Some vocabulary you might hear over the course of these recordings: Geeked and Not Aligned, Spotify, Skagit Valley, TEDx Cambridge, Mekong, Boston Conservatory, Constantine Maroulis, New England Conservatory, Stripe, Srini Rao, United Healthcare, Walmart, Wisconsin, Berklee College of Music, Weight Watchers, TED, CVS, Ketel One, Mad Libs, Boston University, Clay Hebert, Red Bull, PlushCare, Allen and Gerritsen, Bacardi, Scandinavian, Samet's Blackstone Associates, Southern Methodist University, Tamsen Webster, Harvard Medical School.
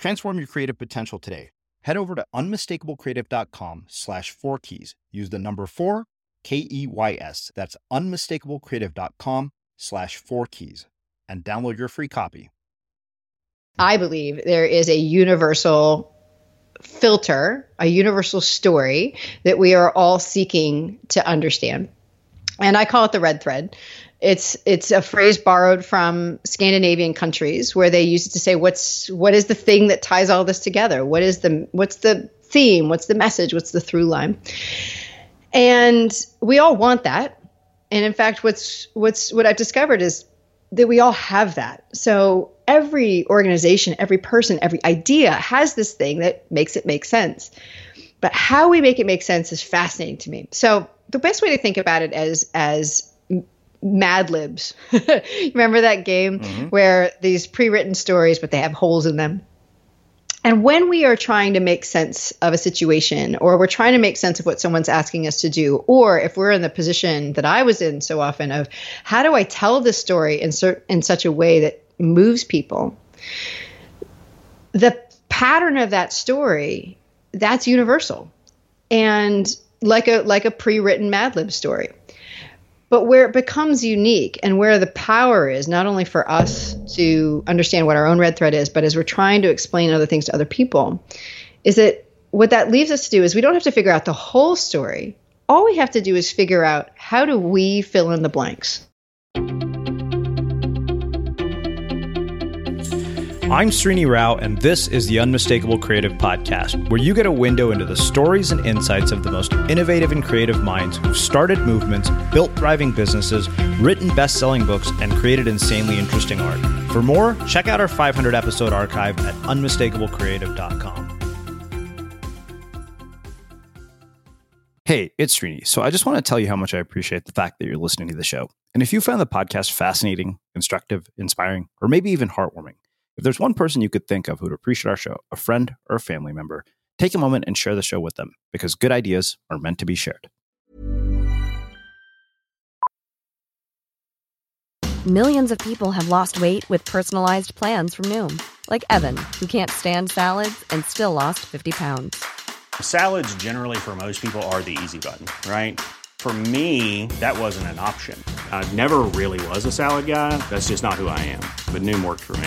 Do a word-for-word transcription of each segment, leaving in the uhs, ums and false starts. Transform your creative potential today. Head over to unmistakable creative dot com slash four keys. Use the number four, K E Y S. That's unmistakable creative dot com slash four keys and download your free copy. I believe there is a universal filter, a universal story that we are all seeking to understand. And I call it the red thread. It's it's a phrase borrowed from Scandinavian countries where they used to say, what's what is the thing that ties all this together? What is the what's the theme? What's the message? What's the through line? And we all want that. And in fact, what's what's what I've discovered is that we all have that. So every organization, every person, every idea has this thing that makes it make sense. But how we make it make sense is fascinating to me. So the best way to think about it is as Mad Libs. Remember that game mm-hmm. where these pre-written stories, but they have holes in them. And when we are trying to make sense of a situation, or we're trying to make sense of what someone's asking us to do, or if we're in the position that I was in so often of, how do I tell this story in, cer- in such a way that moves people? The pattern of that story, that's universal. And like a like a pre-written Mad Lib story. But where it becomes unique and where the power is, not only for us to understand what our own red thread is, but as we're trying to explain other things to other people, is that what that leaves us to do is we don't have to figure out the whole story. All we have to do is figure out, how do we fill in the blanks? I'm Srini Rao, and this is the Unmistakable Creative Podcast, where you get a window into the stories and insights of the most innovative and creative minds who've started movements, built thriving businesses, written best-selling books, and created insanely interesting art. For more, check out our five hundred episode archive at unmistakable creative dot com. Hey, it's Srini. So I just want to tell you how much I appreciate the fact that you're listening to the show. And if you found the podcast fascinating, instructive, inspiring, or maybe even heartwarming, if there's one person you could think of who'd appreciate our show, a friend or a family member, take a moment and share the show with them, because good ideas are meant to be shared. Millions of people have lost weight with personalized plans from Noom, like Evan, who can't stand salads and still lost fifty pounds. Salads generally for most people are the easy button, right? For me, that wasn't an option. I never really was a salad guy. That's just not who I am. But Noom worked for me.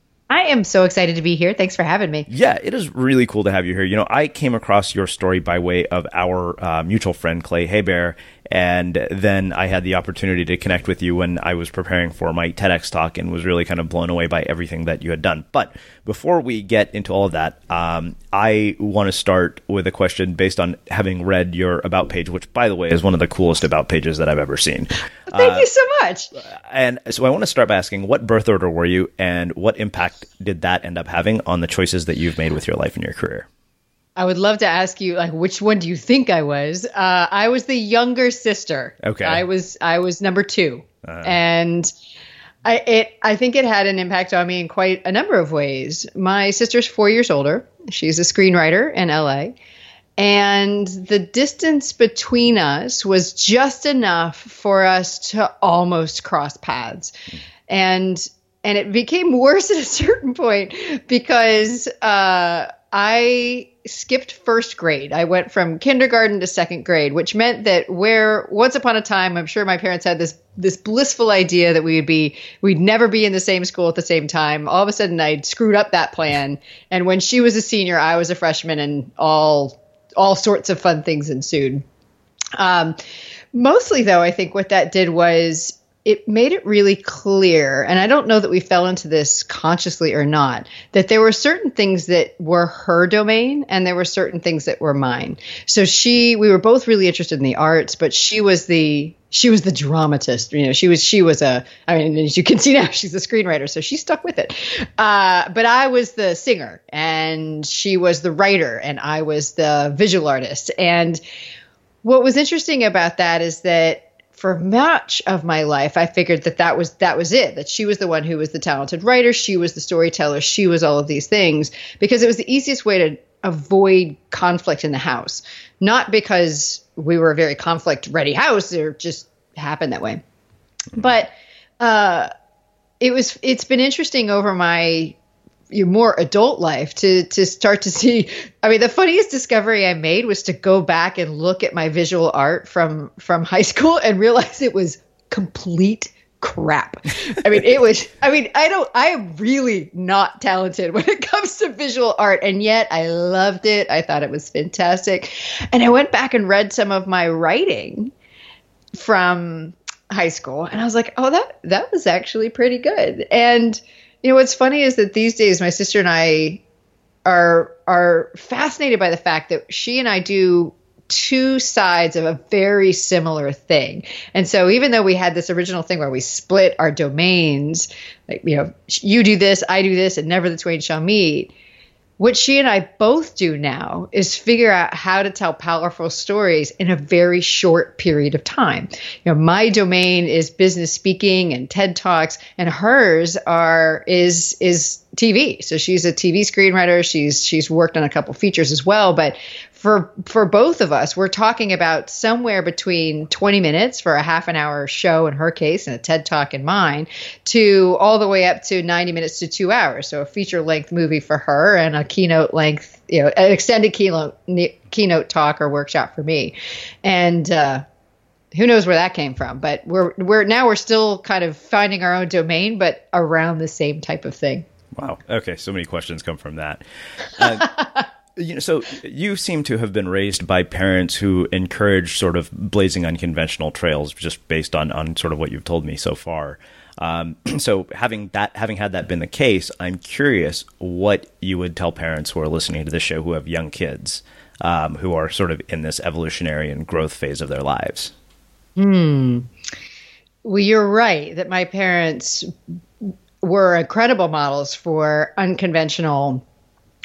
I am so excited to be here. Thanks for having me. Yeah, it is really cool to have you here. You know, I came across your story by way of our uh, mutual friend, Clay Hebert, and then I had the opportunity to connect with you when I was preparing for my TEDx talk and was really kind of blown away by everything that you had done. But before we get into all of that, um, I want to start with a question based on having read your About page, which, by the way, is one of the coolest About pages that I've ever seen. Thank uh, you so much. And so I want to start by asking, what birth order were you and what impact did that end up having on the choices that you've made with your life and your career? I would love to ask you, like, which one do you think I was? Uh, I was the younger sister. Okay. I was, I was number two. Uh-huh. And I, it, I think it had an impact on me in quite a number of ways. My sister's four years older. She's a screenwriter in L A. And the distance between us was just enough for us to almost cross paths. And And it became worse at a certain point because uh, I skipped first grade. I went from kindergarten to second grade, which meant that where once upon a time, I'm sure my parents had this this blissful idea that we would be we'd never be in the same school at the same time. All of a sudden, I'd screwed up that plan. And when she was a senior, I was a freshman, and all all sorts of fun things ensued. Um, mostly, though, I think what that did was, it made it really clear, and I don't know that we fell into this consciously or not, that there were certain things that were her domain and there were certain things that were mine. So she, we were both really interested in the arts, but she was the, she was the dramatist. You know, she was, she was a, I mean, as you can see now, she's a screenwriter, so she stuck with it. Uh, but I was the singer and she was the writer and I was the visual artist. And what was interesting about that is that for much of my life, I figured that that was that was it, that she was the one who was the talented writer. She was the storyteller. She was all of these things because it was the easiest way to avoid conflict in the house, not because we were a very conflict ready house or just happened that way. But uh, it was it's been interesting over my your more adult life to, to start to see. I mean, the funniest discovery I made was to go back and look at my visual art from, from high school and realize it was complete crap. I mean, it was, I mean, I don't, I am really not talented when it comes to visual art. And yet I loved it. I thought it was fantastic. And I went back and read some of my writing from high school. And I was like, oh, that, that was actually pretty good. And you know, what's funny is that these days my sister and I are are fascinated by the fact that she and I do two sides of a very similar thing. And so even though we had this original thing where we split our domains, like, you know, you do this, I do this, and never the twain shall meet, What she and I both do now is figure out how to tell powerful stories in a very short period of time. You know, my domain is business speaking and TED Talks, and hers are is is T V. So she's a T V screenwriter. She's she's worked on a couple features as well. But for for both of us, we're talking about somewhere between twenty minutes for a half an hour show in her case and a TED Talk in mine, to all the way up to ninety minutes to two hours. So a feature length movie for her and a keynote length, you know, an extended keynote keynote talk or workshop for me. And uh, who knows where that came from? But we're we're now we're still kind of finding our own domain, but around the same type of thing. Wow. Okay. So many questions come from that. Uh, you know, so you seem to have been raised by parents who encourage sort of blazing unconventional trails, just based on on sort of what you've told me so far. Um, so having that, having had that been the case, I'm curious what you would tell parents who are listening to this show who have young kids, um, who are sort of in this evolutionary and growth phase of their lives. Hmm. Well, you're right that my parents were incredible models for unconventional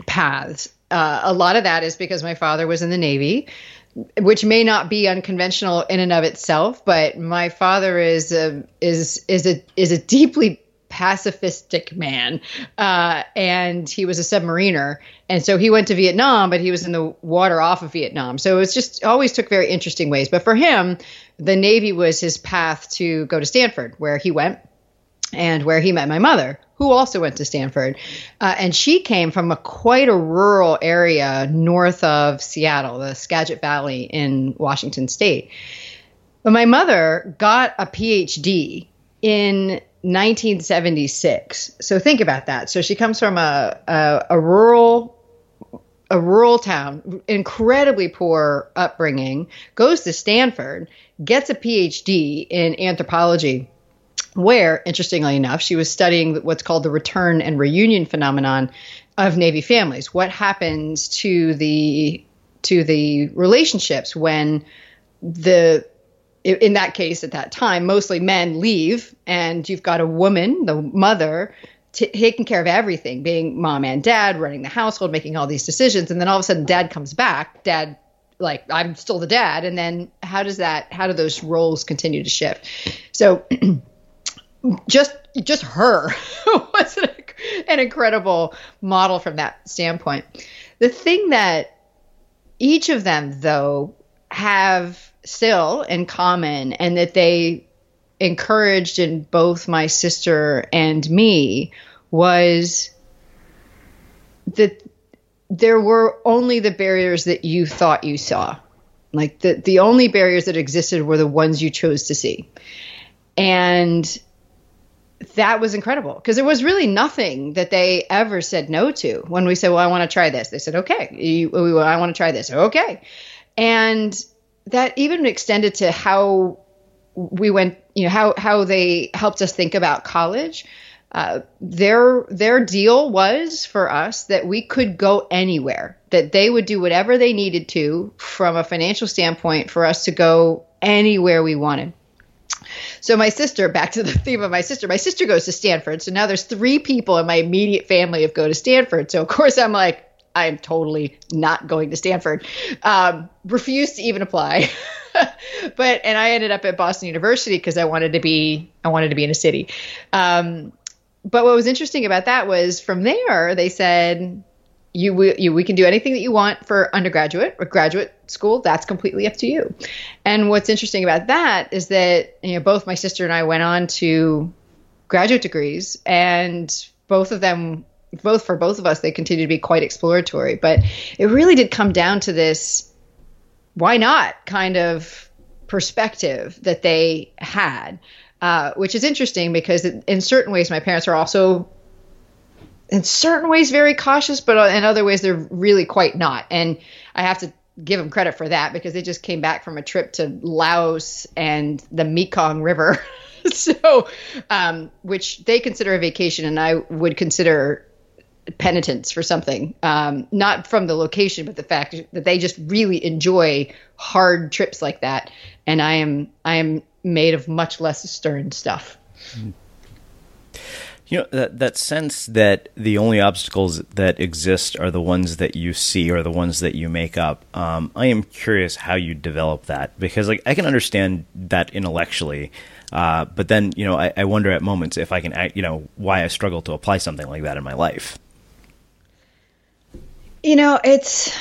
paths. Uh, a lot of that is because my father was in the Navy, which may not be unconventional in and of itself, but my father is a is is a is a deeply pacifistic man, uh, and he was a submariner, and so he went to Vietnam, but he was in the water off of Vietnam. So it's just always took very interesting ways. But for him, the Navy was his path to go to Stanford, where he went, and where he met my mother, who also went to Stanford. Uh, and she came from a quite a rural area north of Seattle, the Skagit Valley in Washington state. But my mother got a P H D in nineteen seventy-six. So think about that. So she comes from a, a, a rural a rural town, incredibly poor upbringing, goes to Stanford, gets a P H D in anthropology, where, interestingly enough, she was studying what's called the return and reunion phenomenon of Navy families. What happens to the to the relationships when the, in that case at that time, mostly men leave and you've got a woman, the mother, t- taking care of everything, being mom and dad, running the household, making all these decisions. And then all of a sudden dad comes back, dad, like I'm still the dad. And then how does that, how do those roles continue to shift? So Just just her was an, an incredible model from that standpoint. The thing that each of them, though, have still in common, and that they encouraged in both my sister and me, was that there were only the barriers that you thought you saw. Like the, the only barriers that existed were the ones you chose to see. And that was incredible, because there was really nothing that they ever said no to. When we said, well, I want to try this, they said, okay. You, well, I want to try this. Okay. And that even extended to how we went, you know, how, how they helped us think about college. Uh, their, their deal was for us that we could go anywhere, that they would do whatever they needed to from a financial standpoint for us to go anywhere we wanted. So my sister, back to the theme of my sister, my sister goes to Stanford. So now there's three people in my immediate family who go to Stanford. So of course I'm like, I'm totally not going to Stanford. Um, refused to even apply. but, and I ended up at Boston University because I wanted to be, I wanted to be in a city. Um, but what was interesting about that was from there, they said, you, we, you, we can do anything that you want for undergraduate or graduate school. That's completely up to you. And what's interesting about that is that, you know, both my sister and I went on to graduate degrees, and both of them, both for both of us, they continue to be quite exploratory. But it really did come down to this why not kind of perspective that they had, uh, which is interesting because in certain ways my parents are also in certain ways very cautious, but in other ways they're really quite not. And I have to give them credit for that because they just came back from a trip to Laos and the Mekong River. so, um, which they consider a vacation, and I would consider penitence for something, um, not from the location, but the fact that they just really enjoy hard trips like that. And I am, I am made of much less stern stuff. Mm. You know, that, that sense that the only obstacles that exist are the ones that you see or the ones that you make up. Um, I am curious how you develop that, because like I can understand that intellectually, uh, but then, you know, I, I wonder at moments if I can, act, you know, why I struggle to apply something like that in my life. You know, it's,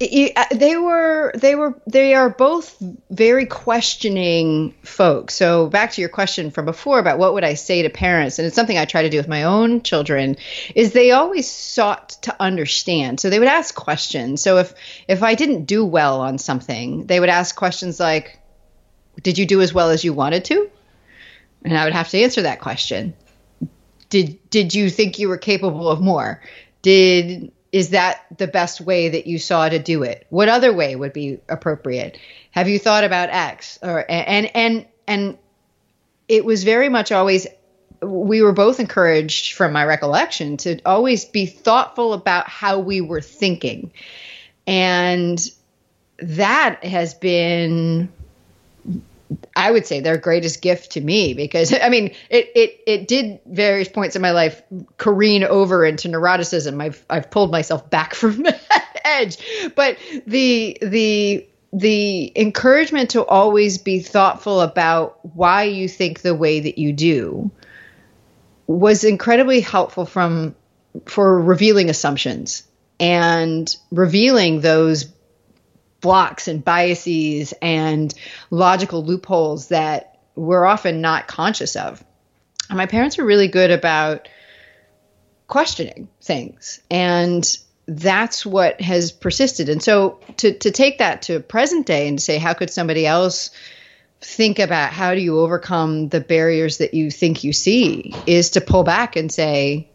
it, they were, they were, they are both very questioning folks. So back to your question from before about what would I say to parents, and it's something I try to do with my own children, is they always sought to understand. So they would ask questions. So if, if I didn't do well on something, they would ask questions like, did you do as well as you wanted to? And I would have to answer that question. Did, did you think you were capable of more? Did, is that the best way that you saw to do it? What other way would be appropriate? Have you thought about X? Or and and and it was very much always, we were both encouraged from my recollection to always be thoughtful about how we were thinking. And that has been, I would say, their greatest gift to me, because I mean, it, it, it did various points in my life careen over into neuroticism. I've, I've pulled myself back from that edge, but the, the, the encouragement to always be thoughtful about why you think the way that you do was incredibly helpful from, for revealing assumptions and revealing those blocks and biases and logical loopholes that we're often not conscious of. And my parents were really good about questioning things, and that's what has persisted. And so to, to take that to present day and say, how could somebody else think about how do you overcome the barriers that you think you see, is to pull back and say,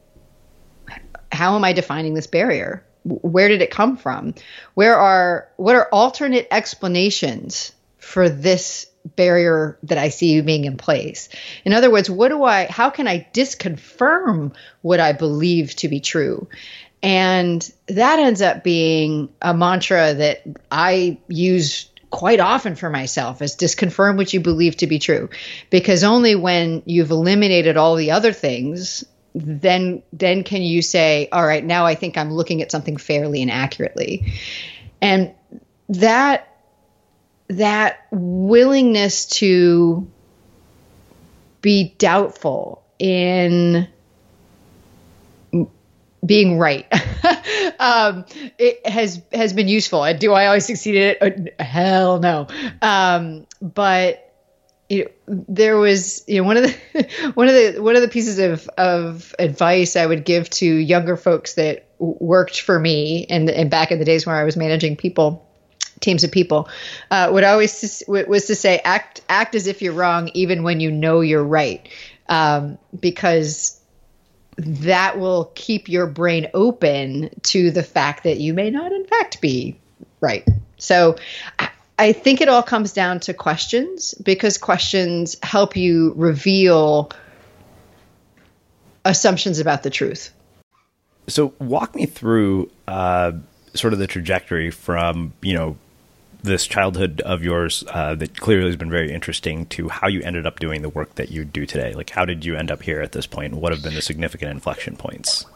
how am I defining this barrier? Where did it come from? Where are, what are alternate explanations for this barrier that I see being in place? In other words, what do I, how can I disconfirm what I believe to be true? And that ends up being a mantra that I use quite often for myself, is disconfirm what you believe to be true, because only when you've eliminated all the other things, then then can you say, all right, now I think I'm looking at something fairly and accurately. And that that willingness to be doubtful in being right um, it has has been useful. Do I always succeed at it? Hell no. Um, but You know, there was, you know, one of the one of the one of the pieces of, of advice I would give to younger folks that worked for me, and and back in the days where I was managing people, teams of people, uh, would always was to say act act as if you're wrong, even when you know you're right, um, because that will keep your brain open to the fact that you may not in fact be right. So. I, I think it all comes down to questions, because questions help you reveal assumptions about the truth. So walk me through uh, sort of the trajectory from, you know, this childhood of yours uh, that clearly has been very interesting to how you ended up doing the work that you do today. Like, how did you end up here at this point? What have been the significant inflection points?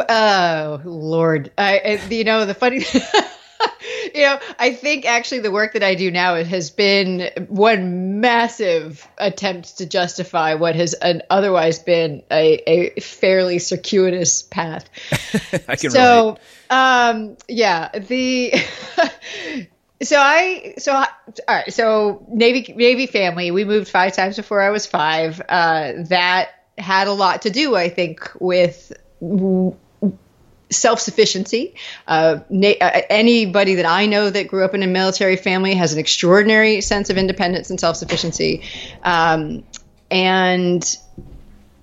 Oh, Lord. I, you know, the funny... You know, I think actually the work that I do now has been one massive attempt to justify what has an otherwise been a, a fairly circuitous path. I can so, relate. um, yeah, the so I so I, all right. So Navy Navy family, we moved five times before I was five. Uh, that had a lot to do, I think, with. self-sufficiency. Uh, na- anybody that I know that grew up in a military family has an extraordinary sense of independence and self-sufficiency, um, and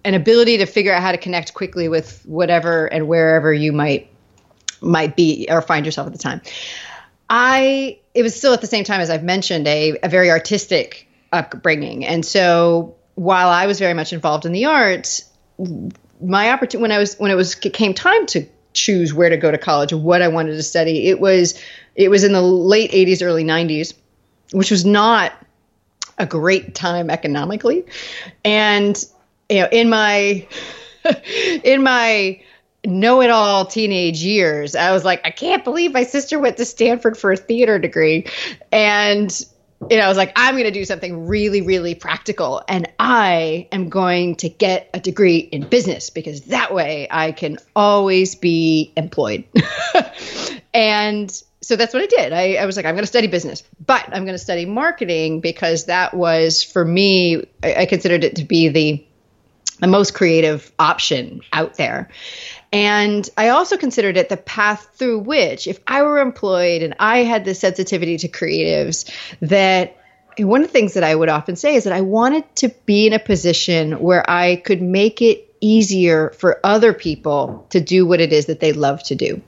an ability to figure out how to connect quickly with whatever and wherever you might might be or find yourself at the time. I it was still at the same time, as I've mentioned, a, a very artistic upbringing, and so while I was very much involved in the arts, my opportunity when I was when it was it came time to choose where to go to college and what I wanted to study. It was, it was in the late eighties, early nineties, which was not a great time economically. And you know, in my in my know-it-all teenage years, I was like, I can't believe my sister went to Stanford for a theater degree. And, you know, I was like, I'm going to do something really, really practical. And I am going to get a degree in business because that way I can always be employed. And so that's what I did. I, I was like, I'm going to study business, but I'm going to study marketing because that was, for me, I, I considered it to be the, the most creative option out there. And I also considered it the path through which, if I were employed and I had this sensitivity to creatives, that one of the things that I would often say is that I wanted to be in a position where I could make it easier for other people to do what it is that they love to do.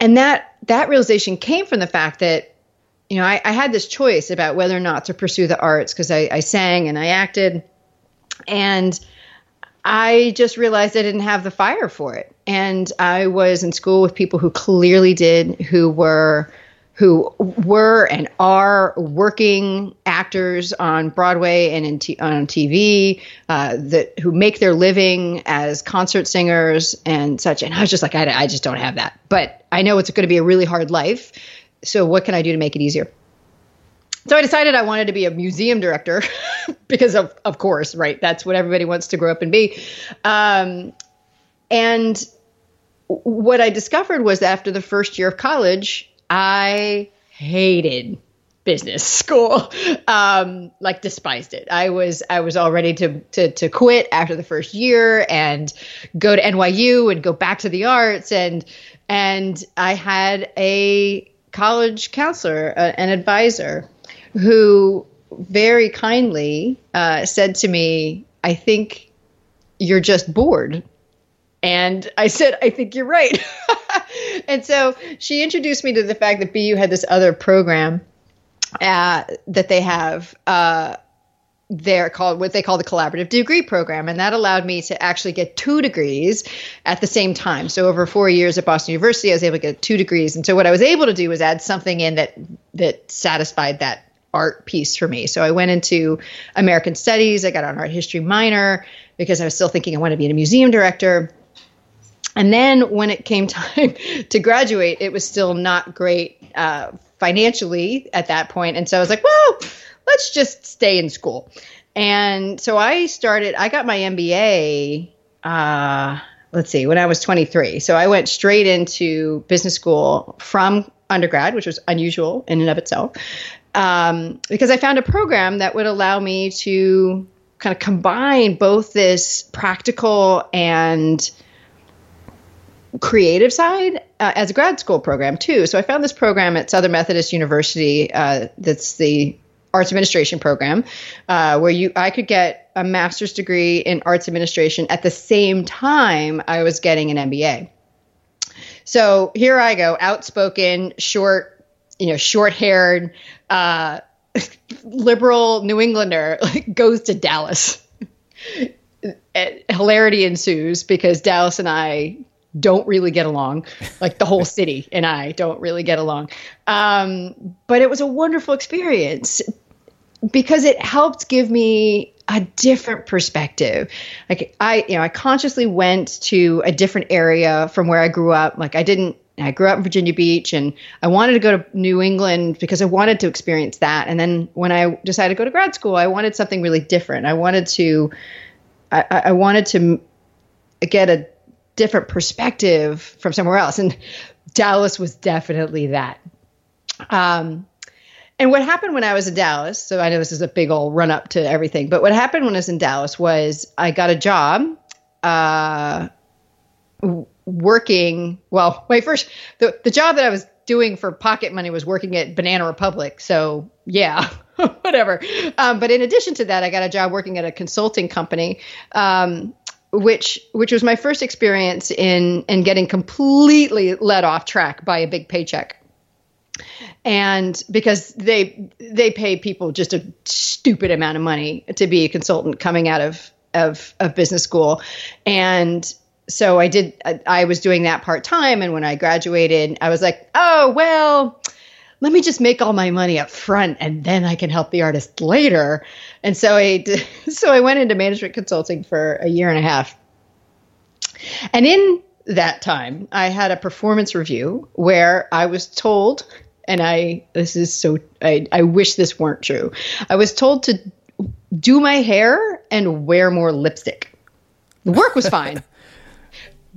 And that that realization came from the fact that, you know, I, I had this choice about whether or not to pursue the arts because I, I sang and I acted. And I just realized I didn't have the fire for it. And I was in school with people who clearly did, who were who were and are working actors on Broadway and in t- on T V, uh, that who make their living as concert singers and such. And I was just like, I, I just don't have that. But I know it's going to be a really hard life. So what can I do to make it easier? So I decided I wanted to be a museum director because of, of course, right? That's what everybody wants to grow up and be. Um, and what I discovered was that after the first year of college, I hated business school, um, like despised it. I was, I was all ready to, to, to quit after the first year and go to N Y U and go back to the arts. And, and I had a college counselor, uh, an advisor, who very kindly uh, said to me, I think you're just bored. And I said, I think you're right. And so she introduced me to the fact that B U had this other program uh, that they have uh, there called what they call the collaborative degree program. And that allowed me to actually get two degrees at the same time. So over four years at Boston University, I was able to get two degrees. And so what I was able to do was add something in that that satisfied that art piece for me. So I went into American Studies. I got an art history minor because I was still thinking I want to be a museum director. And then when it came time to graduate, it was still not great uh, financially at that point. And so I was like, well, let's just stay in school. And so I started, I got my M B A, uh, let's see, when I was twenty-three. So I went straight into business school from undergrad, which was unusual in and of itself. Um, because I found a program that would allow me to kind of combine both this practical and creative side uh, as a grad school program too. So I found this program at Southern Methodist University uh, that's the arts administration program uh, where you I could get a master's degree in arts administration at the same time I was getting an M B A. So here I go, outspoken, short, you know, short-haired, uh, liberal New Englander, like, goes to Dallas. Hilarity ensues because Dallas and I don't really get along. Like, the whole city and I don't really get along. Um, but it was a wonderful experience because it helped give me a different perspective. Like, I, you know, I consciously went to a different area from where I grew up. Like, I didn't, I grew up in Virginia Beach and I wanted to go to New England because I wanted to experience that. And then when I decided to go to grad school, I wanted something really different. I wanted to, I, I wanted to get a different perspective from somewhere else. And Dallas was definitely that. Um, and what happened when I was in Dallas, so I know this is a big old run up to everything, but what happened when I was in Dallas was I got a job, uh, working, well, my first, the, the job that I was doing for pocket money was working at Banana Republic. So yeah, whatever. Um, but in addition to that, I got a job working at a consulting company, um, which, which was my first experience in, in getting completely let off track by a big paycheck. And because they, they pay people just a stupid amount of money to be a consultant coming out of, of, of business school. And so I did, I was doing that part time. And when I graduated, I was like, oh, well, let me just make all my money up front and then I can help the artist later. And so I did, so I went into management consulting for a year and a half. And in that time, I had a performance review where I was told, and I, this is so, I, I wish this weren't true. I was told to do my hair and wear more lipstick. The work was fine.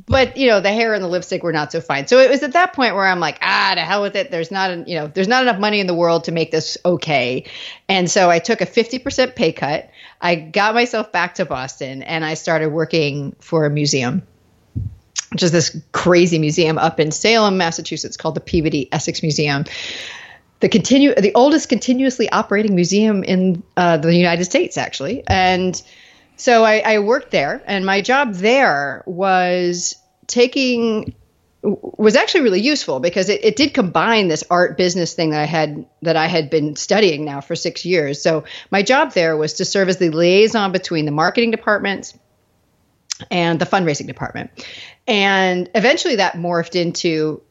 But, you know, the hair and the lipstick were not so fine. So it was at that point where I'm like, ah, to hell with it. There's not, an, you know, there's not enough money in the world to make this okay. And so I took a fifty percent pay cut. I got myself back to Boston and I started working for a museum, which is this crazy museum up in Salem, Massachusetts, called the Peabody Essex Museum. The continue, the oldest continuously operating museum in uh, the United States, actually. And so I, I worked there, and my job there was taking was actually really useful because it, it did combine this art business thing that I had that I had been studying now for six years. So my job there was to serve as the liaison between the marketing departments and the fundraising department, and eventually that morphed into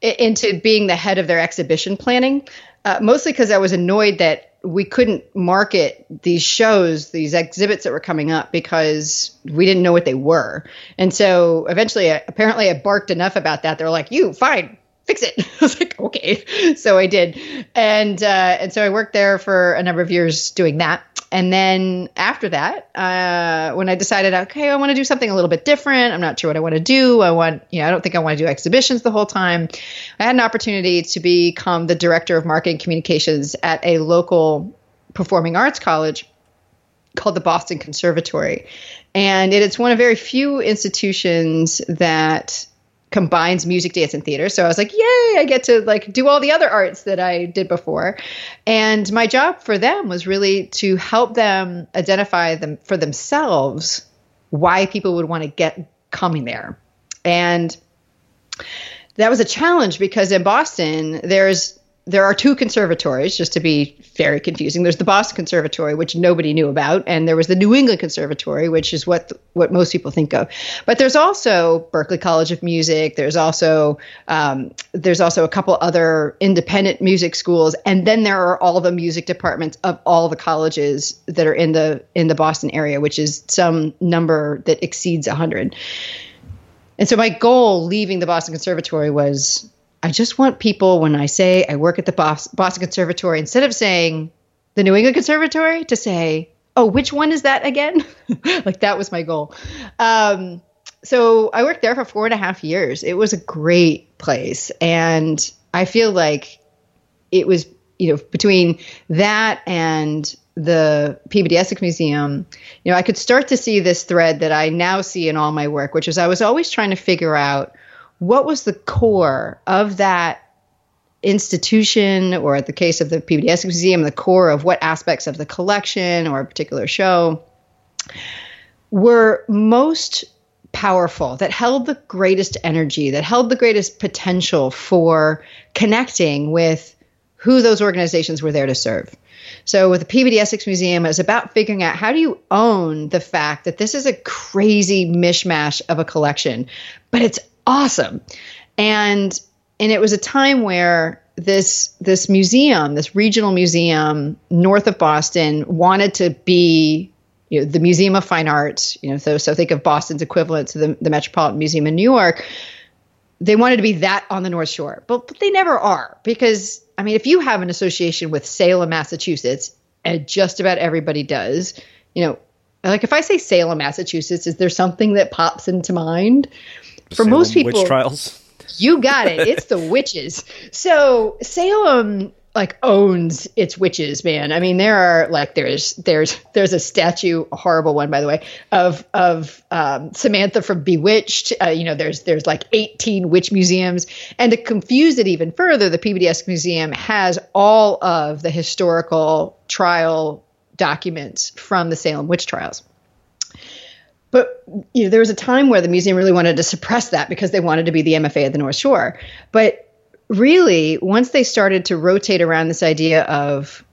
into being the head of their exhibition planning, uh, mostly because I was annoyed that we couldn't market these shows, these exhibits that were coming up because we didn't know what they were. And so eventually, I, apparently I barked enough about that. They're like, you, fine, fix it. I was like, okay. So I did. And, uh, and so I worked there for a number of years doing that. And then after that, uh, when I decided, okay, I want to do something a little bit different. I'm not sure what I want to do. I want, you know, I don't think I want to do exhibitions the whole time. I had an opportunity to become the director of marketing communications at a local performing arts college called the Boston Conservatory. And it, it's one of very few institutions that combines music, dance, and theater. So I was like, yay, I get to like do all the other arts that I did before. And my job for them was really to help them identify them for themselves, why people would want to get coming there. And that was a challenge because in Boston, there's there are two conservatories, just to be very confusing. There's the Boston Conservatory, which nobody knew about, and there was the New England Conservatory, which is what what most people think of. But there's also Berklee College of Music. There's also um, there's also a couple other independent music schools, and then there are all the music departments of all the colleges that are in the in the Boston area, which is some number that exceeds one hundred. And so my goal leaving the Boston Conservatory was, I just want people, when I say I work at the Boston Conservatory, instead of saying the New England Conservatory, to say, oh, which one is that again? Like, that was my goal. Um, so I worked there for four and a half years. It was a great place. And I feel like it was, you know, between that and the Peabody Essex Museum, you know, I could start to see this thread that I now see in all my work, which is I was always trying to figure out, what was the core of that institution, or in the case of the Peabody Essex Museum, the core of what aspects of the collection or a particular show were most powerful, that held the greatest energy, that held the greatest potential for connecting with who those organizations were there to serve. So with the Peabody Essex Museum, it was about figuring out, how do you own the fact that this is a crazy mishmash of a collection, but it's awesome. And and it was a time where this this museum, this regional museum north of Boston, wanted to be, you know, the Museum of Fine Arts. You know, so so think of Boston's equivalent to the, the Metropolitan Museum in New York. They wanted to be that on the North Shore, but, but they never are, because I mean, if you have an association with Salem, Massachusetts, and just about everybody does, you know, like if I say Salem, Massachusetts, is there something that pops into mind? For Salem, most people, witch trials. You got it. It's the witches. So Salem like owns its witches, man. I mean, there are like there's there's there's a statue, a horrible one, by the way, of of um, Samantha from Bewitched. Uh, you know, there's there's like eighteen witch museums. And to confuse it even further, the Peabody Essex Museum has all of the historical trial documents from the Salem witch trials. But you know, there was a time where the museum really wanted to suppress that because they wanted to be the M F A of the North Shore. But really, once they started to rotate around this idea of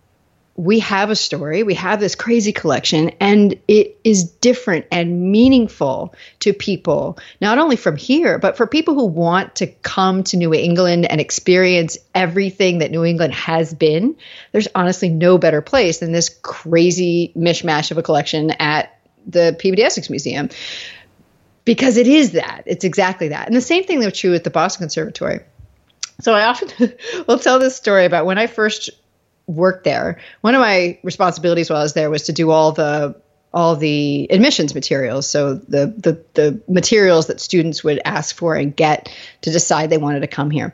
we have a story, we have this crazy collection, and it is different and meaningful to people, not only from here, but for people who want to come to New England and experience everything that New England has been. There's honestly no better place than this crazy mishmash of a collection at the Peabody Essex Museum, because it is that. It's exactly that. And the same thing that was true at the Boston Conservatory. So I often will tell this story about when I first worked there. One of my responsibilities while I was there was to do all the all the admissions materials. So the the the materials that students would ask for and get to decide they wanted to come here,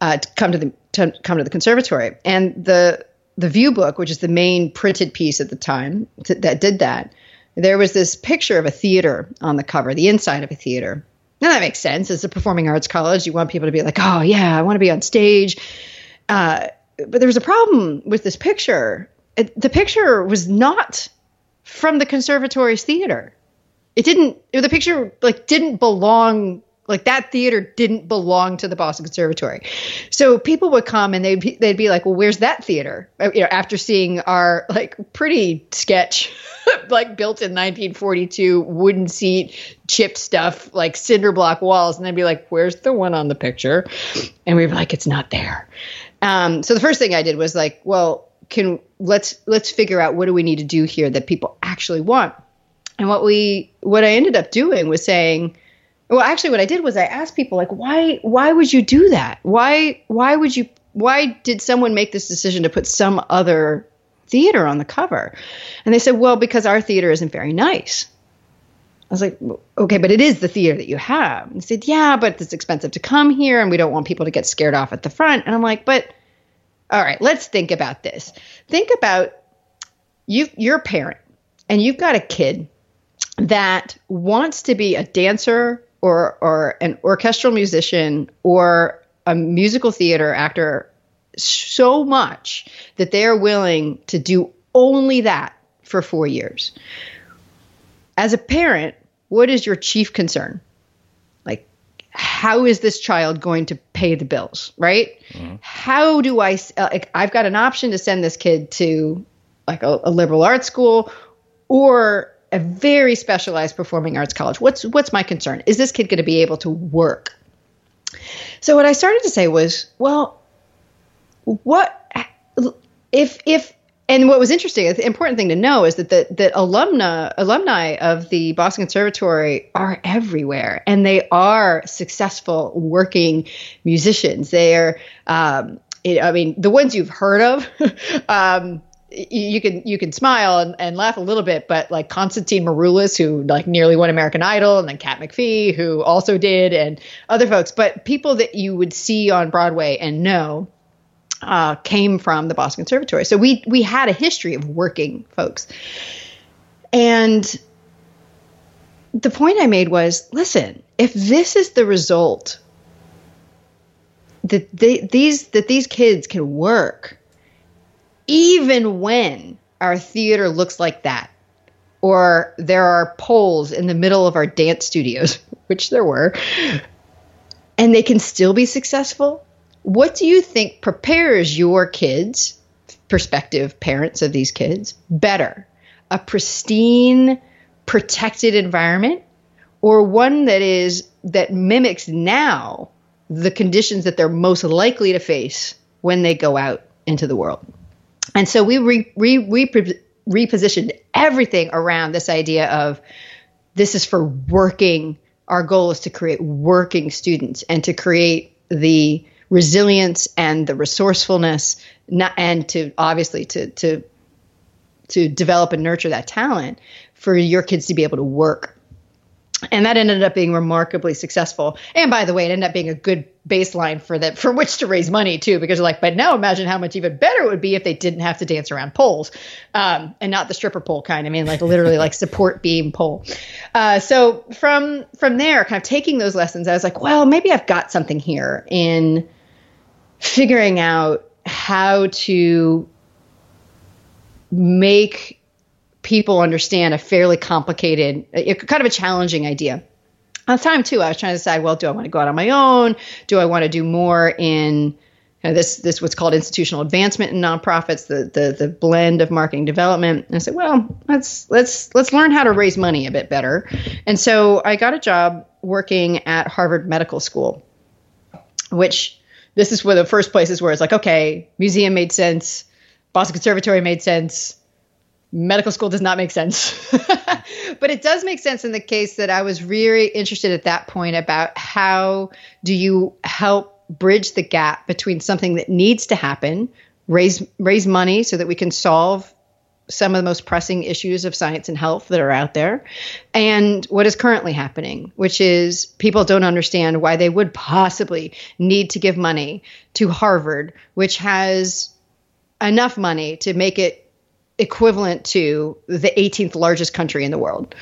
uh, to come to the to come to the conservatory. And the the view book, which is the main printed piece at the time t- that did that, there was this picture of a theater on the cover, the inside of a theater. Now that makes sense. It's a performing arts college. You want people to be like, oh yeah, I want to be on stage. Uh, but there was a problem with this picture. It, the picture was not from the conservatory's theater. It didn't, it, the picture like didn't belong, like that theater didn't belong to the Boston Conservatory. So people would come and they'd be, they'd be like, well, where's that theater? You know, after seeing our like pretty sketch, like built in nineteen forty-two wooden seat, chip stuff, like cinder block walls. And they'd be like, where's the one on the picture? And we'd be like, it's not there. Um, so the first thing I did was like, well, can let's let's figure out what do we need to do here that people actually want. And what we what I ended up doing was saying, well, actually, what I did was I asked people like, why why would you do that? Why why would you why did someone make this decision to put some other theater on the cover? And they said, well, because our theater isn't very nice. I was like, okay, but it is the theater that you have. And they said, yeah, but it's expensive to come here and we don't want people to get scared off at the front. And I'm like, but all right, let's think about this. Think about you, you're a parent and you've got a kid that wants to be a dancer or or an orchestral musician or a musical theater actor so much that they're willing to do only that for four years. As a parent, what is your chief concern? Like, how is this child going to pay the bills, right? Mm-hmm. How do I, like, I've got an option to send this kid to like a, a liberal arts school or a very specialized performing arts college. What's what's my concern? Is this kid going to be able to work? So what I started to say was, well, what if if and what was interesting, the important thing to know is that the that alumna alumni of the Boston Conservatory are everywhere, and they are successful working musicians. They are, um, it, I mean, the ones you've heard of. um, You can you can smile and, and laugh a little bit, but like Constantine Maroulis, who like nearly won American Idol, and then Kat McPhee, who also did, and other folks. But people that you would see on Broadway and know uh, came from the Boston Conservatory. So we we had a history of working folks. And the point I made was, listen, if this is the result that they, these that these kids can work, even when our theater looks like that, or there are poles in the middle of our dance studios, which there were, and they can still be successful, what do you think prepares your kids, prospective parents of these kids, better? A pristine, protected environment, or one that is that mimics now the conditions that they're most likely to face when they go out into the world? And so we re, re, re, repositioned everything around this idea of this is for working. Our goal is to create working students and to create the resilience and the resourcefulness, not, and to obviously to, to, to develop and nurture that talent for your kids to be able to work. And that ended up being remarkably successful. And by the way, it ended up being a good baseline for that, for which to raise money too, because you're like, but now imagine how much even better it would be if they didn't have to dance around poles, um, and not the stripper pole kind. I mean, like literally like support beam pole. Uh, so from from there, kind of taking those lessons, I was like, well, maybe I've got something here in figuring out how to make people understand a fairly complicated, kind of a challenging idea. At the time too, I was trying to decide, well, do I want to go out on my own? Do I want to do more in you know, this this what's called institutional advancement in nonprofits, the the the blend of marketing development. And I said, well, let's let's let's learn how to raise money a bit better. And so I got a job working at Harvard Medical School, which this is one of the first places where it's like, okay, museum made sense, Boston Conservatory made sense, medical school does not make sense. But it does make sense in the case that I was really interested at that point about how do you help bridge the gap between something that needs to happen, raise raise money so that we can solve some of the most pressing issues of science and health that are out there, and what is currently happening, which is people don't understand why they would possibly need to give money to Harvard, which has enough money to make it equivalent to the eighteenth largest country in the world.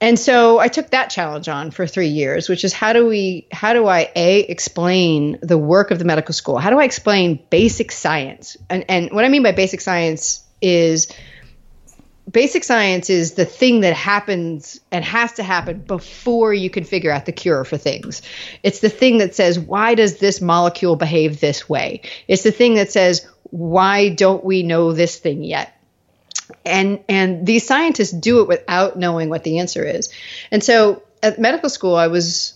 And so I took that challenge on for three years, which is how do we, how do I A, explain the work of the medical school? How do I explain basic science? And and what I mean by basic science is basic science is the thing that happens and has to happen before you can figure out the cure for things. It's the thing that says, why does this molecule behave this way? It's the thing that says, why don't we know this thing yet? And and these scientists do it without knowing what the answer is. And so at medical school, I was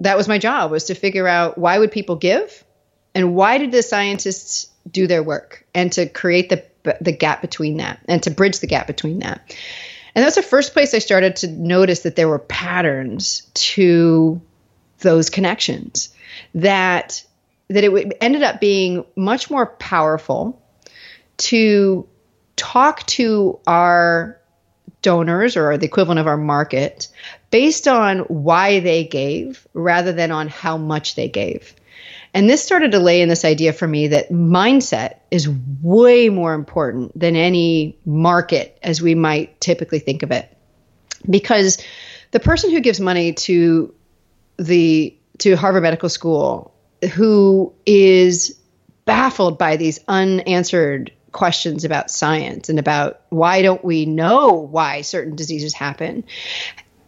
that was my job, was to figure out why would people give and why did the scientists do their work, and to create the the gap between that and to bridge the gap between that. And that's the first place I started to notice that there were patterns to those connections, that that it ended up being much more powerful to talk to our donors or the equivalent of our market based on why they gave rather than on how much they gave. And this started to lay in this idea for me that mindset is way more important than any market as we might typically think of it. Because the person who gives money to the to Harvard Medical School, who is baffled by these unanswered questions about science and about why don't we know why certain diseases happen,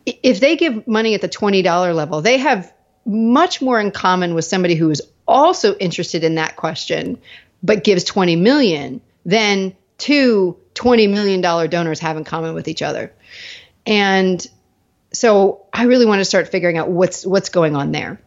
if they give money at the twenty dollars level, they have much more in common with somebody who is also interested in that question, but gives twenty million dollars than two twenty million dollars donors have in common with each other. And so I really want to start figuring out what's what's going on there.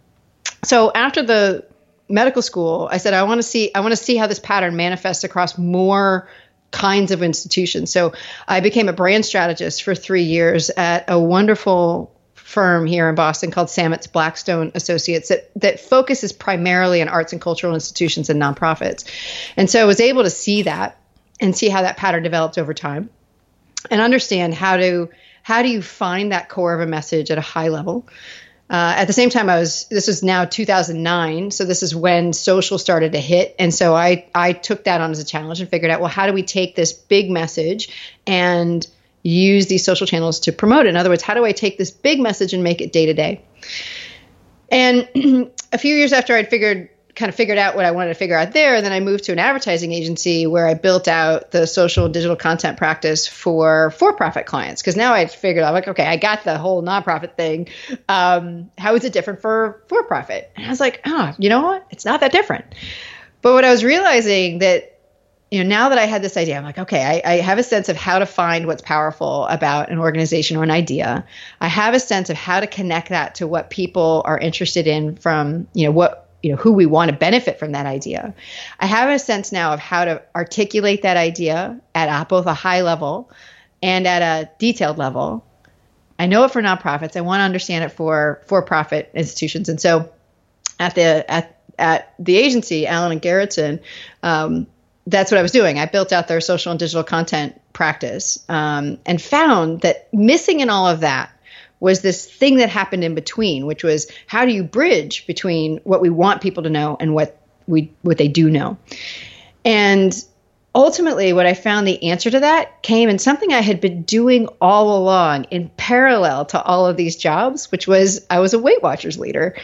So after the medical school, I said, I want to see, I want to see how this pattern manifests across more kinds of institutions. So I became a brand strategist for three years at a wonderful firm here in Boston called Samet's Blackstone Associates that, that focuses primarily on arts and cultural institutions and nonprofits. And so I was able to see that and see how that pattern developed over time and understand how to, how do you find that core of a message at a high level. Uh, at the same time, I was. This was now two thousand nine, so this is when social started to hit, and so I I took that on as a challenge and figured out, well, how do we take this big message and use these social channels to promote it? In other words, how do I take this big message and make it day to day? And a few years after I'd figured kind of figured out what I wanted to figure out there, and then I moved to an advertising agency where I built out the social and digital content practice for for-profit clients. Because now I figured out, like, okay, I got the whole nonprofit thing. Um, how is it different for for-profit? And I was like, oh, you know what? It's not that different. But what I was realizing that, you know, now that I had this idea, I'm like, okay, I, I have a sense of how to find what's powerful about an organization or an idea. I have a sense of how to connect that to what people are interested in from, you know, what, you know, who we want to benefit from that idea. I have a sense now of how to articulate that idea at both a high level and at a detailed level. I know it for nonprofits. I want to understand it for for-profit institutions. And so at the at, at the agency, Allen and Gerritsen, um, that's what I was doing. I built out their social and digital content practice um, and found that missing in all of that was this thing that happened in between, which was how do you bridge between what we want people to know and what we what they do know. And ultimately, what I found the answer to that came in something I had been doing all along in parallel to all of these jobs, which was I was a Weight Watchers leader.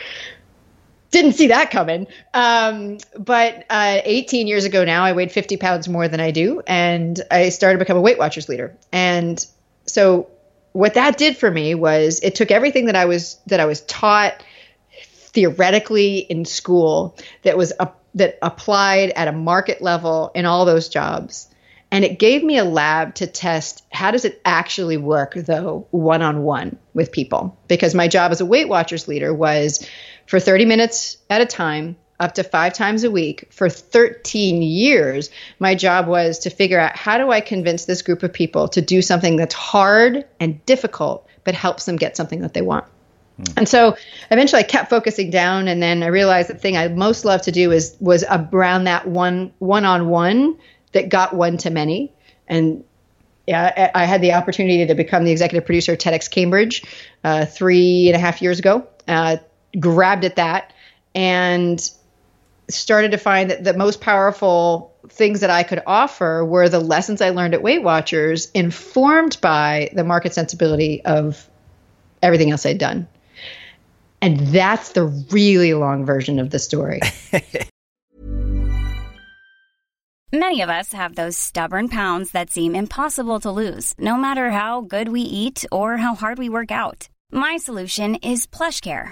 Didn't see that coming. Um, but uh, eighteen years ago now, I weighed fifty pounds more than I do, and I started to become a Weight Watchers leader. And so what that did for me was it took everything that I was that I was taught theoretically in school that was a that applied at a market level in all those jobs. And it gave me a lab to test, how does it actually work, though, one-on-one with people? Because my job as a Weight Watchers leader was for thirty minutes at a time, up to five times a week, for thirteen years, my job was to figure out, how do I convince this group of people to do something that's hard and difficult, but helps them get something that they want? Mm. And so eventually I kept focusing down, and then I realized the thing I most loved to do is was around that one, one-on-one that got one to many. And yeah, I had the opportunity to become the executive producer of TEDx Cambridge uh, three and a half years ago, uh, grabbed at that and started to find that the most powerful things that I could offer were the lessons I learned at Weight Watchers, informed by the market sensibility of everything else I'd done. And that's the really long version of the story. Many of us have those stubborn pounds that seem impossible to lose, no matter how good we eat or how hard we work out. My solution is PlushCare.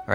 All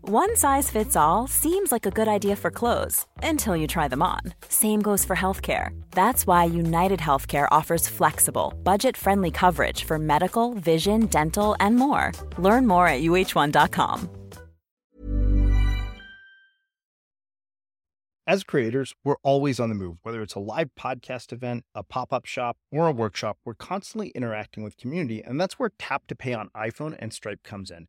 One size fits all seems like a good idea for clothes until you try them on. Same goes for healthcare. That's why United Healthcare offers flexible, budget-friendly coverage for medical, vision, dental, and more. Learn more at U H one dot com. As creators, we're always on the move. Whether it's a live podcast event, a pop-up shop, or a workshop, we're constantly interacting with community, and that's where Tap to Pay on iPhone and Stripe comes in.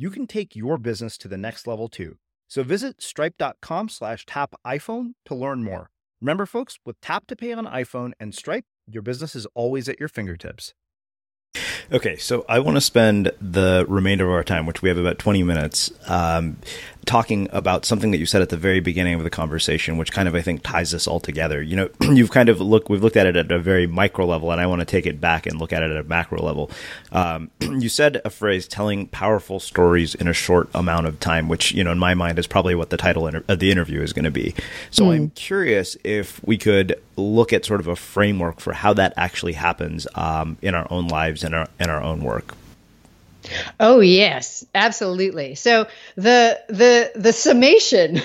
you can take your business to the next level too. So visit stripe.com slash tap iPhone to learn more. Remember, folks, with Tap to Pay on iPhone and Stripe, your business is always at your fingertips. Okay, so I want to spend the remainder of our time, which we have about twenty minutes, um, talking about something that you said at the very beginning of the conversation, which kind of, I think, ties this all together. You know, you've kind of looked, we've looked at it at a very micro level, and I want to take it back and look at it at a macro level. Um, you said a phrase, telling powerful stories in a short amount of time, which, you know, in my mind is probably what the title inter- of the interview is going to be. So mm. I'm curious if we could look at sort of a framework for how that actually happens um, in our own lives and our in our own work. Oh yes, absolutely. So the the the summation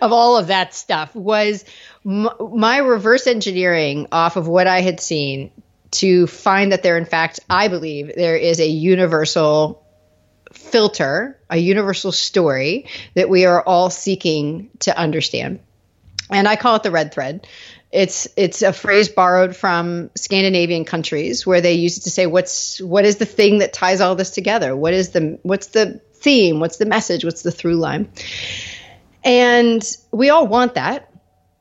of all of that stuff was m- my reverse engineering off of what I had seen to find that there, in fact, I believe there is a universal filter, a universal story that we are all seeking to understand. And I call it the red thread. It's it's a phrase borrowed from Scandinavian countries where they used to say, what's what is the thing that ties all this together? What is the what's the theme? What's the message? What's the through line? And we all want that.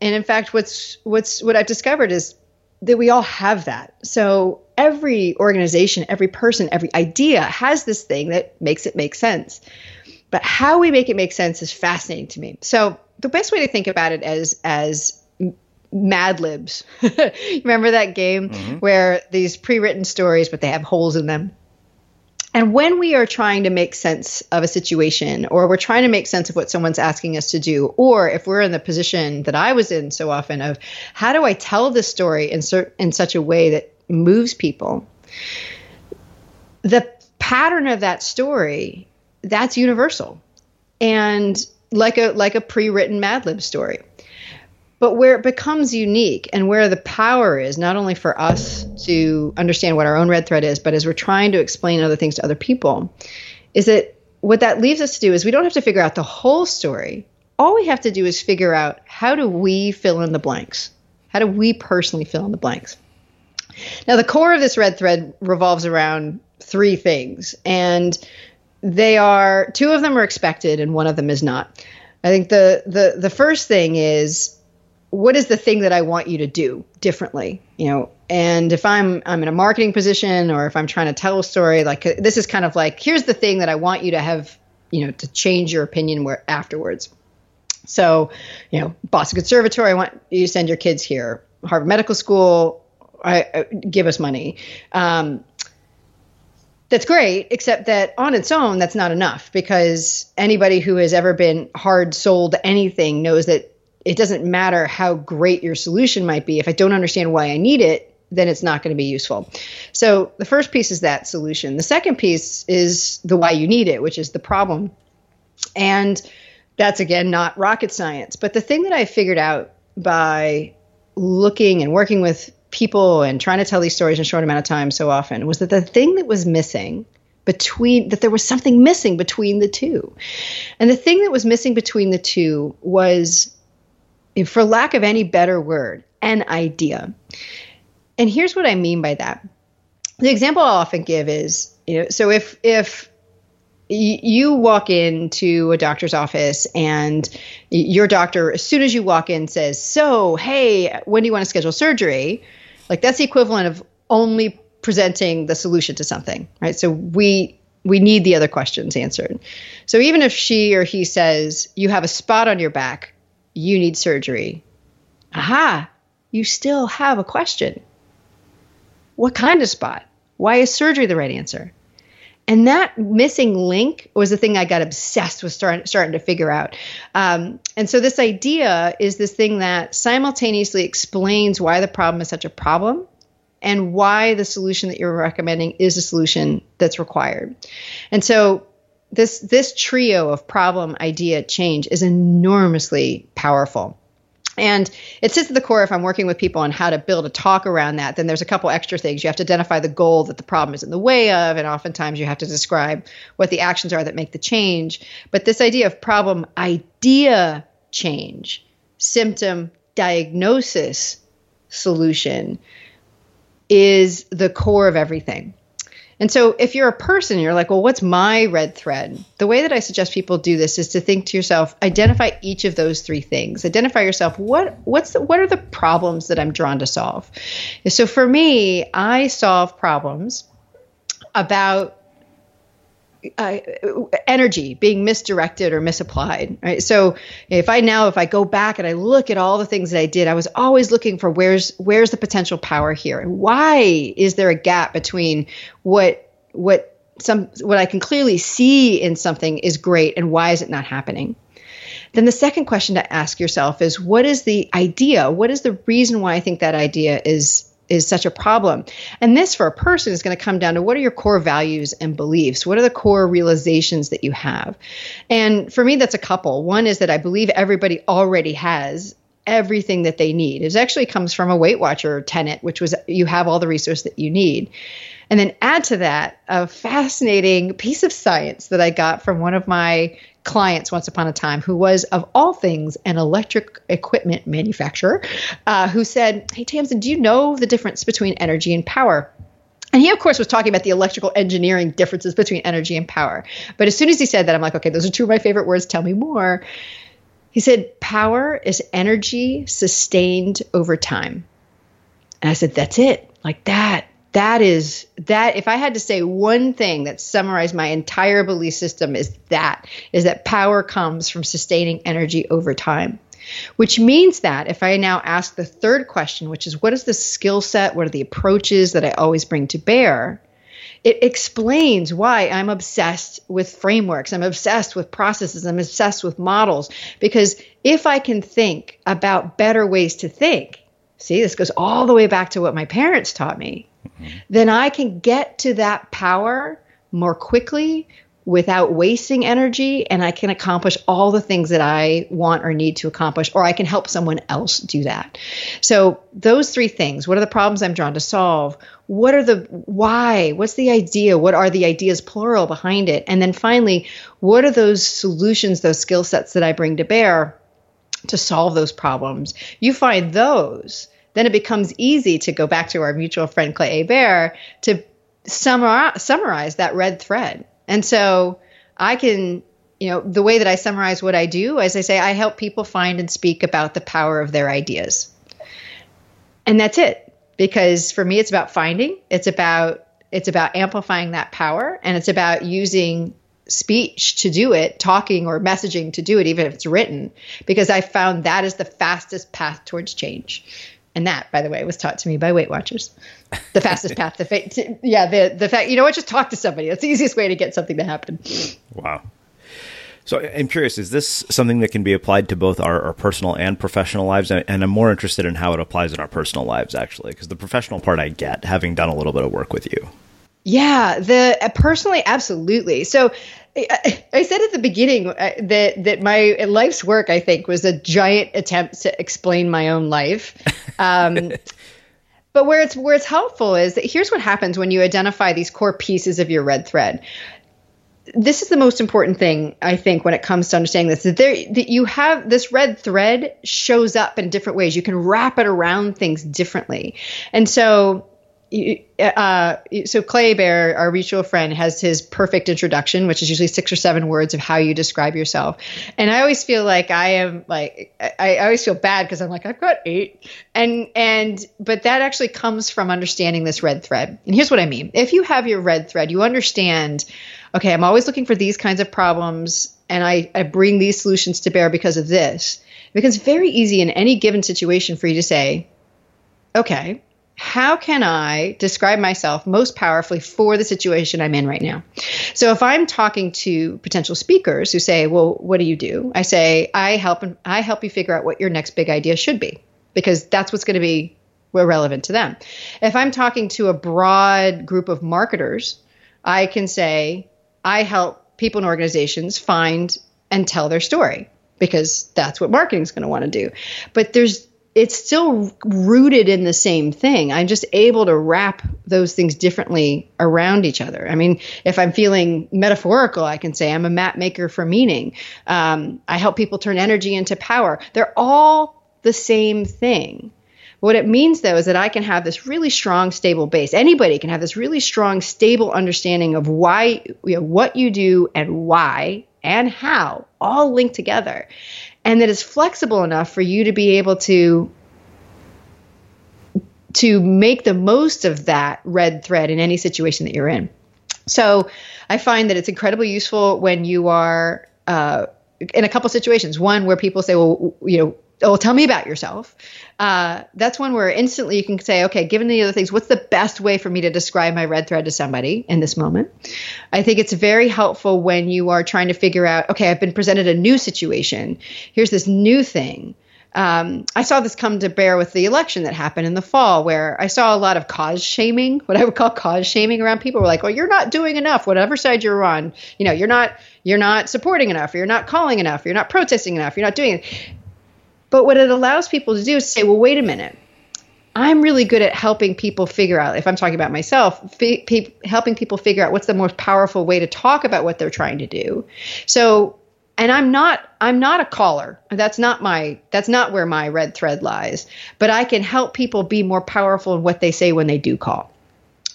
And in fact, what's what's what I've discovered is that we all have that. So every organization, every person, every idea has this thing that makes it make sense. But how we make it make sense is fascinating to me. So the best way to think about it is as Mad Libs. Remember that game mm-hmm. where these pre-written stories, but they have holes in them? And when we are trying to make sense of a situation, or we're trying to make sense of what someone's asking us to do, or if we're in the position that I was in so often of, how do I tell this story in, cer- in such a way that moves people? The pattern of that story, that's universal. And like a like a pre-written Mad Lib story. But where it becomes unique and where the power is, not only for us to understand what our own red thread is, but as we're trying to explain other things to other people, is that what that leaves us to do is we don't have to figure out the whole story. All we have to do is figure out, how do we fill in the blanks? How do we personally fill in the blanks? Now, the core of this red thread revolves around three things, and they are, two of them are expected and one of them is not. I think the the the first thing is, what is the thing that I want you to do differently? You know, and if I'm I'm in a marketing position, or if I'm trying to tell a story, like this is kind of like, here's the thing that I want you to have, you know, to change your opinion where afterwards. So, you know, Boston Conservatory, I want you to send your kids here. Harvard Medical School, I, I, give us money. Um, That's great, except that on its own, that's not enough, because anybody who has ever been hard sold anything knows that it doesn't matter how great your solution might be. If I don't understand why I need it, then it's not going to be useful. So the first piece is that solution. The second piece is the why you need it, which is the problem. And that's, again, not rocket science. But the thing that I figured out by looking and working with people and trying to tell these stories in a short amount of time so often was that the thing that was missing between, that there was something missing between the two. And the thing that was missing between the two was, for lack of any better word, an idea. And here's what I mean by that. The example I'll often give is, you know, so if, if you walk into a doctor's office and your doctor, as soon as you walk in, says, so, hey, when do you want to schedule surgery? Like, that's the equivalent of only presenting the solution to something, right? So we we need the other questions answered. So even if she or he says, you have a spot on your back, you need surgery. Aha, you still have a question. What kind of spot? Why is surgery the right answer? And that missing link was the thing I got obsessed with start, starting to figure out. Um, and so this idea is this thing that simultaneously explains why the problem is such a problem and why the solution that you're recommending is a solution that's required. And so this, this trio of problem, idea, change is enormously powerful. And it sits at the core, if I'm working with people on how to build a talk around that, then there's a couple extra things. You have to identify the goal that the problem is in the way of, and oftentimes you have to describe what the actions are that make the change. But this idea of problem, idea, change, symptom, diagnosis, solution is the core of everything. And so if you're a person, you're like, well, what's my red thread? The way that I suggest people do this is to think to yourself, identify each of those three things. Identify yourself, what what's the, what are the problems that I'm drawn to solve? So for me, I solve problems about uh, energy being misdirected or misapplied, right? So if I now, if I go back and I look at all the things that I did, I was always looking for where's, where's the potential power here? And why is there a gap between what, what some, what I can clearly see in something is great and why is it not happening? Then the second question to ask yourself is, what is the idea? What is the reason why I think that idea is is such a problem? And this for a person is going to come down to, what are your core values and beliefs? What are the core realizations that you have? And for me, that's a couple. One is that I believe everybody already has everything that they need. It actually comes from a Weight Watcher tenet, which was you have all the resources that you need. And then add to that a fascinating piece of science that I got from one of my clients once upon a time, who was, of all things, an electric equipment manufacturer, uh, who said, hey, Tamsen, do you know the difference between energy and power? And he, of course, was talking about the electrical engineering differences between energy and power. But as soon as he said that, I'm like, okay, those are two of my favorite words. Tell me more. He said, power is energy sustained over time. And I said, that's it. Like that. That is that. If I had to say one thing that summarized my entire belief system, is that is that power comes from sustaining energy over time. Which means that if I now ask the third question, which is what is the skill set, what are the approaches that I always bring to bear, it explains why I'm obsessed with frameworks, I'm obsessed with processes, I'm obsessed with models. Because if I can think about better ways to think, see, this goes all the way back to what my parents taught me, mm-hmm. then I can get to that power more quickly, without wasting energy, and I can accomplish all the things that I want or need to accomplish, or I can help someone else do that. So those three things: what are the problems I'm drawn to solve? What are the why? What's the idea? What are the ideas, plural, behind it? And then finally, what are those solutions, those skill sets that I bring to bear to solve those problems? You find those, then it becomes easy to go back to our mutual friend, Clay Hebert, to summar- summarize that red thread. And so I can, you know, the way that I summarize what I do, as I say, I help people find and speak about the power of their ideas. And that's it. Because for me, it's about finding, it's about, it's about amplifying that power, and it's about using speech to do it, talking or messaging to do it, even if it's written, because I found that is the fastest path towards change. And that, by the way, was taught to me by Weight Watchers. The fastest path to, fa- to yeah, the the fact, you know what, just talk to somebody. That's the easiest way to get something to happen. Wow. So I'm curious, is this something that can be applied to both our, our personal and professional lives? And, and I'm more interested in how it applies in our personal lives, actually, because the professional part I get, having done a little bit of work with you. Yeah, the uh, personally, absolutely. So I, I said at the beginning that that my life's work, I think, was a giant attempt to explain my own life. Um, but where it's where it's helpful is that here's what happens when you identify these core pieces of your red thread. This is the most important thing, I think, when it comes to understanding this, that, there, that you have this red thread shows up in different ways. You can wrap it around things differently. And so Uh, so Clay Hebert, our mutual friend, has his perfect introduction, which is usually six or seven words of how you describe yourself. And I always feel like I am like, I, I always feel bad because I'm like, I've got eight. And, and, but that actually comes from understanding this red thread. And here's what I mean. If you have your red thread, you understand, okay, I'm always looking for these kinds of problems, and I, I bring these solutions to bear because of this. It becomes very easy in any given situation for you to say, okay, how can I describe myself most powerfully for the situation I'm in right now? So if I'm talking to potential speakers who say, well, what do you do? I say, I help I help you figure out what your next big idea should be, because that's what's going to be relevant to them. If I'm talking to a broad group of marketers, I can say, I help people and organizations find and tell their story, because that's what marketing is going to want to do. But there's it's still rooted in the same thing. I'm just able to wrap those things differently around each other. I mean, if I'm feeling metaphorical, I can say I'm a map maker for meaning. Um, I help people turn energy into power. They're all the same thing. What it means, though, is that I can have this really strong, stable base. Anybody can have this really strong, stable understanding of why, you know, what you do and why and how, all linked together. And that is flexible enough for you to be able to, to make the most of that red thread in any situation that you're in. So I find that it's incredibly useful when you are uh, in a couple situations. One where people say, well, you know, oh, tell me about yourself. Uh, that's one where instantly you can say, okay, given the other things, what's the best way for me to describe my red thread to somebody in this moment? I think it's very helpful when you are trying to figure out, okay, I've been presented a new situation. Here's this new thing. Um, I saw this come to bear with the election that happened in the fall, where I saw a lot of cause shaming, what I would call cause shaming around people. Were like, well, you're not doing enough, whatever side you're on. You know, you're not, you're not supporting enough, or you're not calling enough, or you're not protesting enough, you're not doing it. But what it allows people to do is say, well, wait a minute. I'm really good at helping people figure out, if I'm talking about myself, fi- pe- helping people figure out what's the most powerful way to talk about what they're trying to do. So, and I'm not, I'm not a caller. That's not my, that's not where my red thread lies, but I can help people be more powerful in what they say when they do call.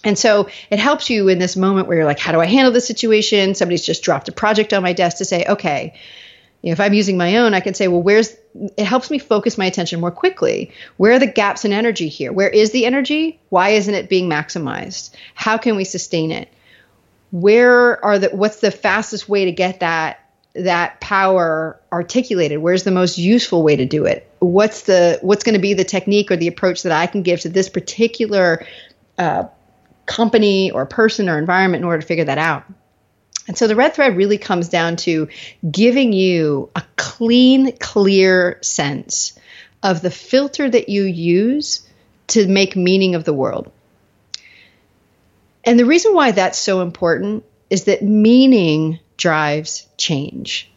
And so it helps you in this moment where you're like, how do I handle this situation? Somebody's just dropped a project on my desk, to say, okay, you know, if I'm using my own, I can say, well, where's, it helps me focus my attention more quickly. Where are the gaps in energy here? Where is the energy? Why isn't it being maximized? How can we sustain it? Where are the, what's the fastest way to get that, that power articulated? Where's the most useful way to do it? What's the, what's going to be the technique or the approach that I can give to this particular uh, company or person or environment in order to figure that out? And so the red thread really comes down to giving you a clean, clear sense of the filter that you use to make meaning of the world. And the reason why that's so important is that meaning drives change.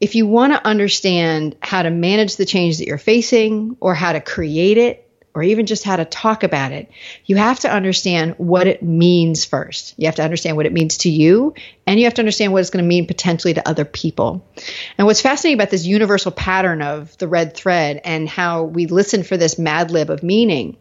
If you want to understand how to manage the change that you're facing, or how to create it, or even just how to talk about it, you have to understand what it means first. You have to understand what it means to you, and you have to understand what it's going to mean potentially to other people. And what's fascinating about this universal pattern of the red thread and how we listen for this Mad Lib of meaning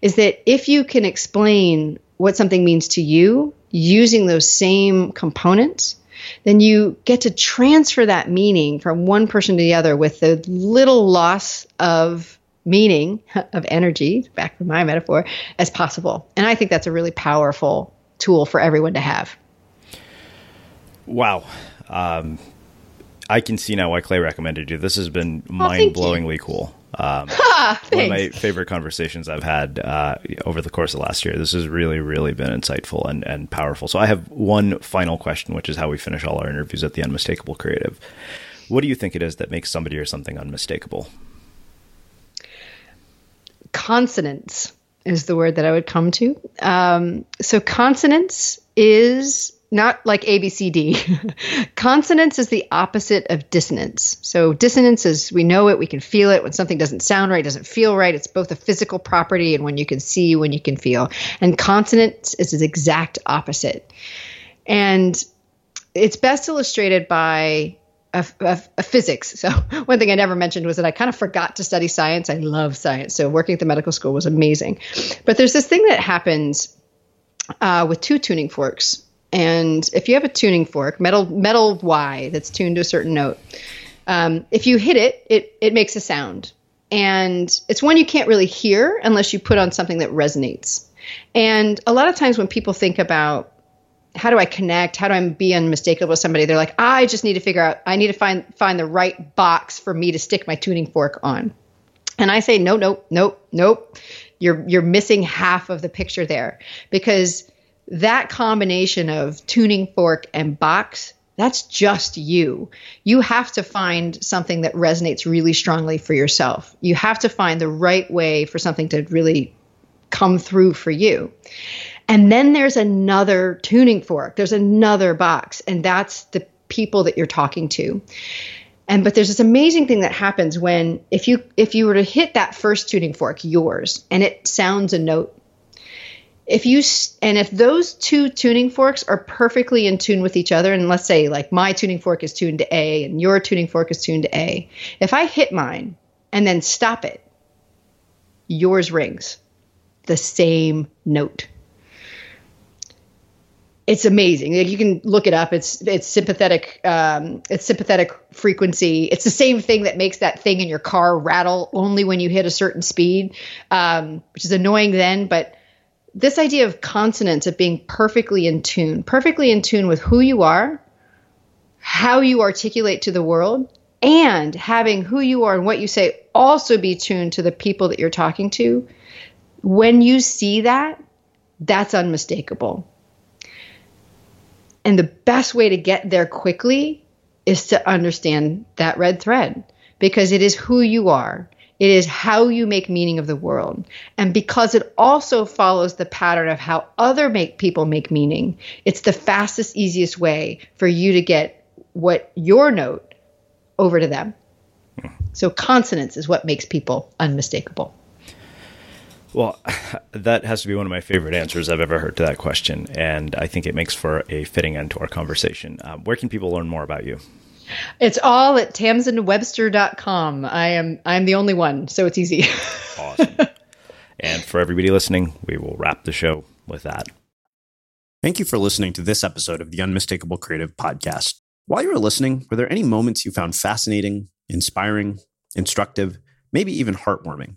is that if you can explain what something means to you using those same components, then you get to transfer that meaning from one person to the other with the little loss of meaning of energy, back to my metaphor, as possible. And I think that's a really powerful tool for everyone to have. Wow. Um, I can see now why Clay recommended you. This has been oh, mind-blowingly cool. Um, ha, one of my favorite conversations I've had uh, over the course of last year. This has really, really been insightful and, and powerful. So I have one final question, which is how we finish all our interviews at the Unmistakable Creative. What do you think it is that makes somebody or something unmistakable? Consonance is the word that I would come to. Um, so consonance is not like A, B, C, D. Consonance is the opposite of dissonance. So dissonance is, we know it, we can feel it. When something doesn't sound right, doesn't feel right, it's both a physical property and when you can see, when you can feel. And consonance is the exact opposite. And it's best illustrated by Of, of, of physics. So one thing I never mentioned was that I kind of forgot to study science. I love science. So working at the medical school was amazing. But there's this thing that happens uh, with two tuning forks. And if you have a tuning fork, metal metal Y that's tuned to a certain note, um, if you hit it, it, it makes a sound. And it's one you can't really hear unless you put on something that resonates. And a lot of times when people think about how do I connect? How do I be unmistakable with somebody? They're like, I just need to figure out, I need to find find the right box for me to stick my tuning fork on. And I say, no, nope, nope, nope. You're, you're missing half of the picture there, because that combination of tuning fork and box, that's just you. You have to find something that resonates really strongly for yourself. You have to find the right way for something to really come through for you. And then there's another tuning fork. There's another box. And that's the people that you're talking to. And but there's this amazing thing that happens when if you if you were to hit that first tuning fork, yours, and it sounds a note. If you and if those two tuning forks are perfectly in tune with each other, and let's say like my tuning fork is tuned to A and your tuning fork is tuned to A. If I hit mine and then stop it, yours rings the same note. It's amazing. Like you can look it up. It's it's sympathetic. Um, it's sympathetic frequency. It's the same thing that makes that thing in your car rattle only when you hit a certain speed, um, which is annoying then. But this idea of consonance, of being perfectly in tune, perfectly in tune with who you are, how you articulate to the world, and having who you are and what you say also be tuned to the people that you're talking to. When you see that, that's unmistakable. And the best way to get there quickly is to understand that red thread, because it is who you are. It is how you make meaning of the world. And because it also follows the pattern of how other make people make meaning, it's the fastest, easiest way for you to get what your note over to them. So consonance is what makes people unmistakable. Well, that has to be one of my favorite answers I've ever heard to that question, and I think it makes for a fitting end to our conversation. Um, where can people learn more about you? It's all at Tamsen Webster dot com. I am I'm the only one, so it's easy. Awesome. And for everybody listening, we will wrap the show with that. Thank you for listening to this episode of the Unmistakable Creative Podcast. While you were listening, were there any moments you found fascinating, inspiring, instructive, maybe even heartwarming?